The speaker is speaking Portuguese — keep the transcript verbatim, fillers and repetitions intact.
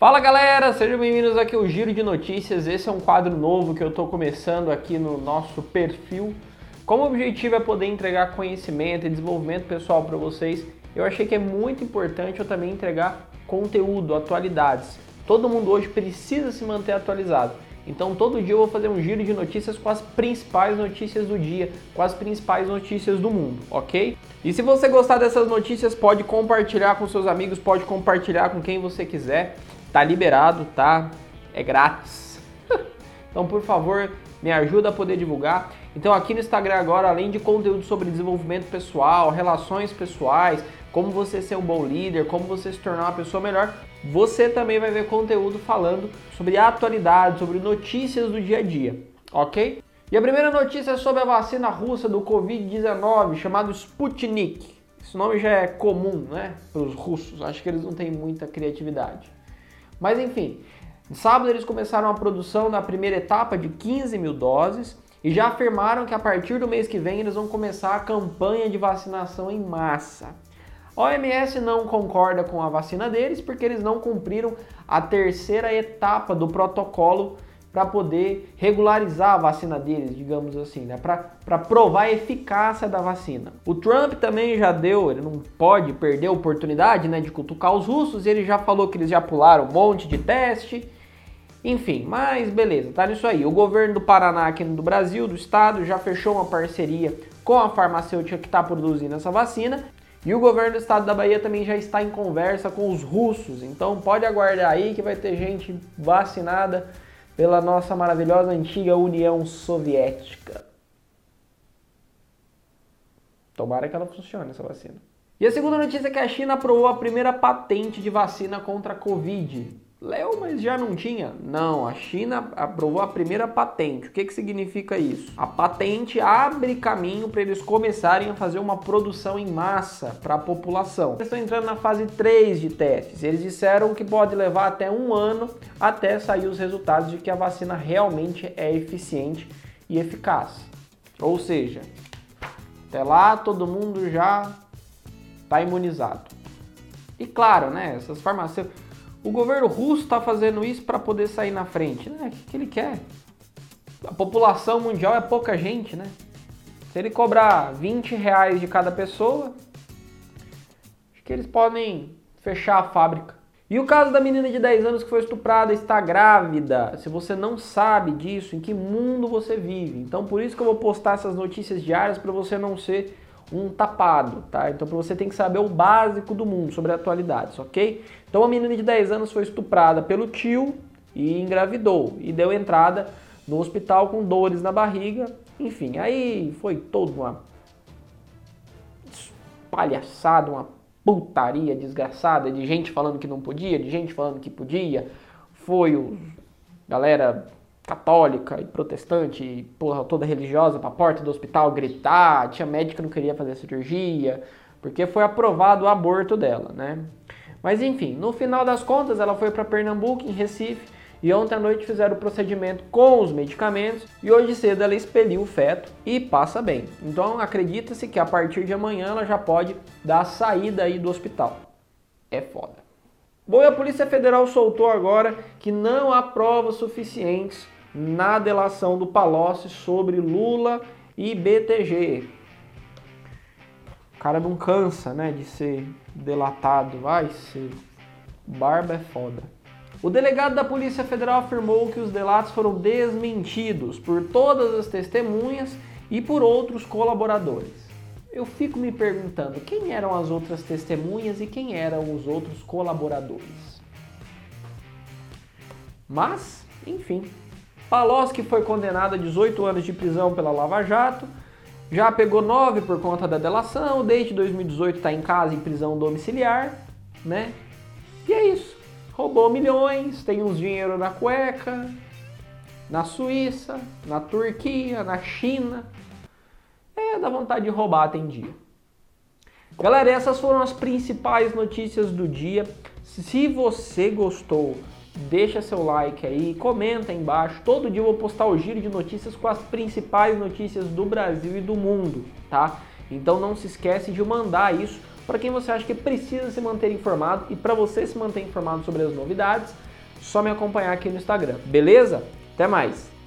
Fala galera, sejam bem-vindos aqui ao Giro de Notícias. Esse é um quadro novo que eu estou começando aqui no nosso perfil. Como objetivo é poder entregar conhecimento e desenvolvimento pessoal para vocês, eu achei que é muito importante eu também entregar conteúdo, atualidades. Todo mundo hoje precisa se manter atualizado. Então todo dia eu vou fazer um giro de notícias com as principais notícias do dia, com as principais notícias do mundo, ok? E se você gostar dessas notícias, pode compartilhar com seus amigos, pode compartilhar com quem você quiser. Tá liberado, tá? É grátis. Então, por favor, me ajuda a poder divulgar. Então, aqui no Instagram agora, além de conteúdo sobre desenvolvimento pessoal, relações pessoais, como você ser um bom líder, como você se tornar uma pessoa melhor, você também vai ver conteúdo falando sobre atualidades, sobre notícias do dia a dia, ok? E a primeira notícia é sobre a vacina russa do covid dezenove, chamado Sputnik. Esse nome já é comum, né, para os russos. Acho que eles não têm muita criatividade. Mas enfim, sábado eles começaram a produção da primeira etapa de quinze mil doses e já afirmaram que a partir do mês que vem eles vão começar a campanha de vacinação em massa. A O M S não concorda com a vacina deles porque eles não cumpriram a terceira etapa do protocolo para poder regularizar a vacina deles, digamos assim, né? Para provar a eficácia da vacina. O Trump também já deu, ele não pode perder a oportunidade, né, de cutucar os russos, ele já falou que eles já pularam um monte de teste, enfim, mas beleza, tá nisso aí. O governo do Paraná, aqui no Brasil, do estado, já fechou uma parceria com a farmacêutica que está produzindo essa vacina, e o governo do estado da Bahia também já está em conversa com os russos, então pode aguardar aí que vai ter gente vacinada pela nossa maravilhosa antiga União Soviética. Tomara que ela funcione, essa vacina. E a segunda notícia é que a China aprovou a primeira patente de vacina contra a Covid. Léo, mas já não tinha? Não, a China aprovou a primeira patente. O que, que significa isso? A patente abre caminho para eles começarem a fazer uma produção em massa para a população. Eles estão entrando na fase três de testes. Eles disseram que pode levar até um ano até sair os resultados de que a vacina realmente é eficiente e eficaz. Ou seja, até lá todo mundo já está imunizado. E claro, né, essas farmacêuticas... O governo russo está fazendo isso para poder sair na frente, né? O que ele quer? A população mundial é pouca gente, né? Se ele cobrar vinte reais de cada pessoa, acho que eles podem fechar a fábrica. E o caso da menina de dez anos que foi estuprada está grávida. Se você não sabe disso, em que mundo você vive? Então por isso que eu vou postar essas notícias diárias para você não ser um tapado, tá? Então você tem que saber o básico do mundo sobre atualidades, ok? Então a menina de dez anos foi estuprada pelo tio e engravidou e deu entrada no hospital com dores na barriga, enfim, aí foi toda uma palhaçada, uma putaria desgraçada de gente falando que não podia, de gente falando que podia, foi o... galera... católica e protestante e porra toda religiosa pra porta do hospital gritar, tinha médica que não queria fazer a cirurgia, porque foi aprovado o aborto dela, né? Mas enfim, no final das contas ela foi pra Pernambuco, em Recife, e ontem à noite fizeram o procedimento com os medicamentos e hoje cedo ela expeliu o feto e passa bem. Então acredita-se que a partir de amanhã ela já pode dar a saída aí do hospital. É foda. Bom, e a Polícia Federal soltou agora que não há provas suficientes na delação do Palocci sobre Lula e B T G. O cara não cansa, né, de ser delatado, vai ser... barba é foda. O delegado da Polícia Federal afirmou que os delatos foram desmentidos por todas as testemunhas e por outros colaboradores. Eu fico me perguntando quem eram as outras testemunhas e quem eram os outros colaboradores. Mas, enfim... Palocci foi condenado a dezoito anos de prisão pela Lava Jato, já pegou nove por conta da delação, desde dois mil e dezoito está em casa em prisão domiciliar, né? E é isso, roubou milhões, tem uns dinheiro na cueca, na Suíça, na Turquia, na China, é, dá vontade de roubar, tem dia. Galera, essas foram as principais notícias do dia. Se você gostou, deixa seu like aí, comenta aí embaixo. Todo dia eu vou postar o giro de notícias com as principais notícias do Brasil e do mundo, tá? Então não se esquece de mandar isso para quem você acha que precisa se manter informado. E para você se manter informado sobre as novidades, só me acompanhar aqui no Instagram, beleza? Até mais!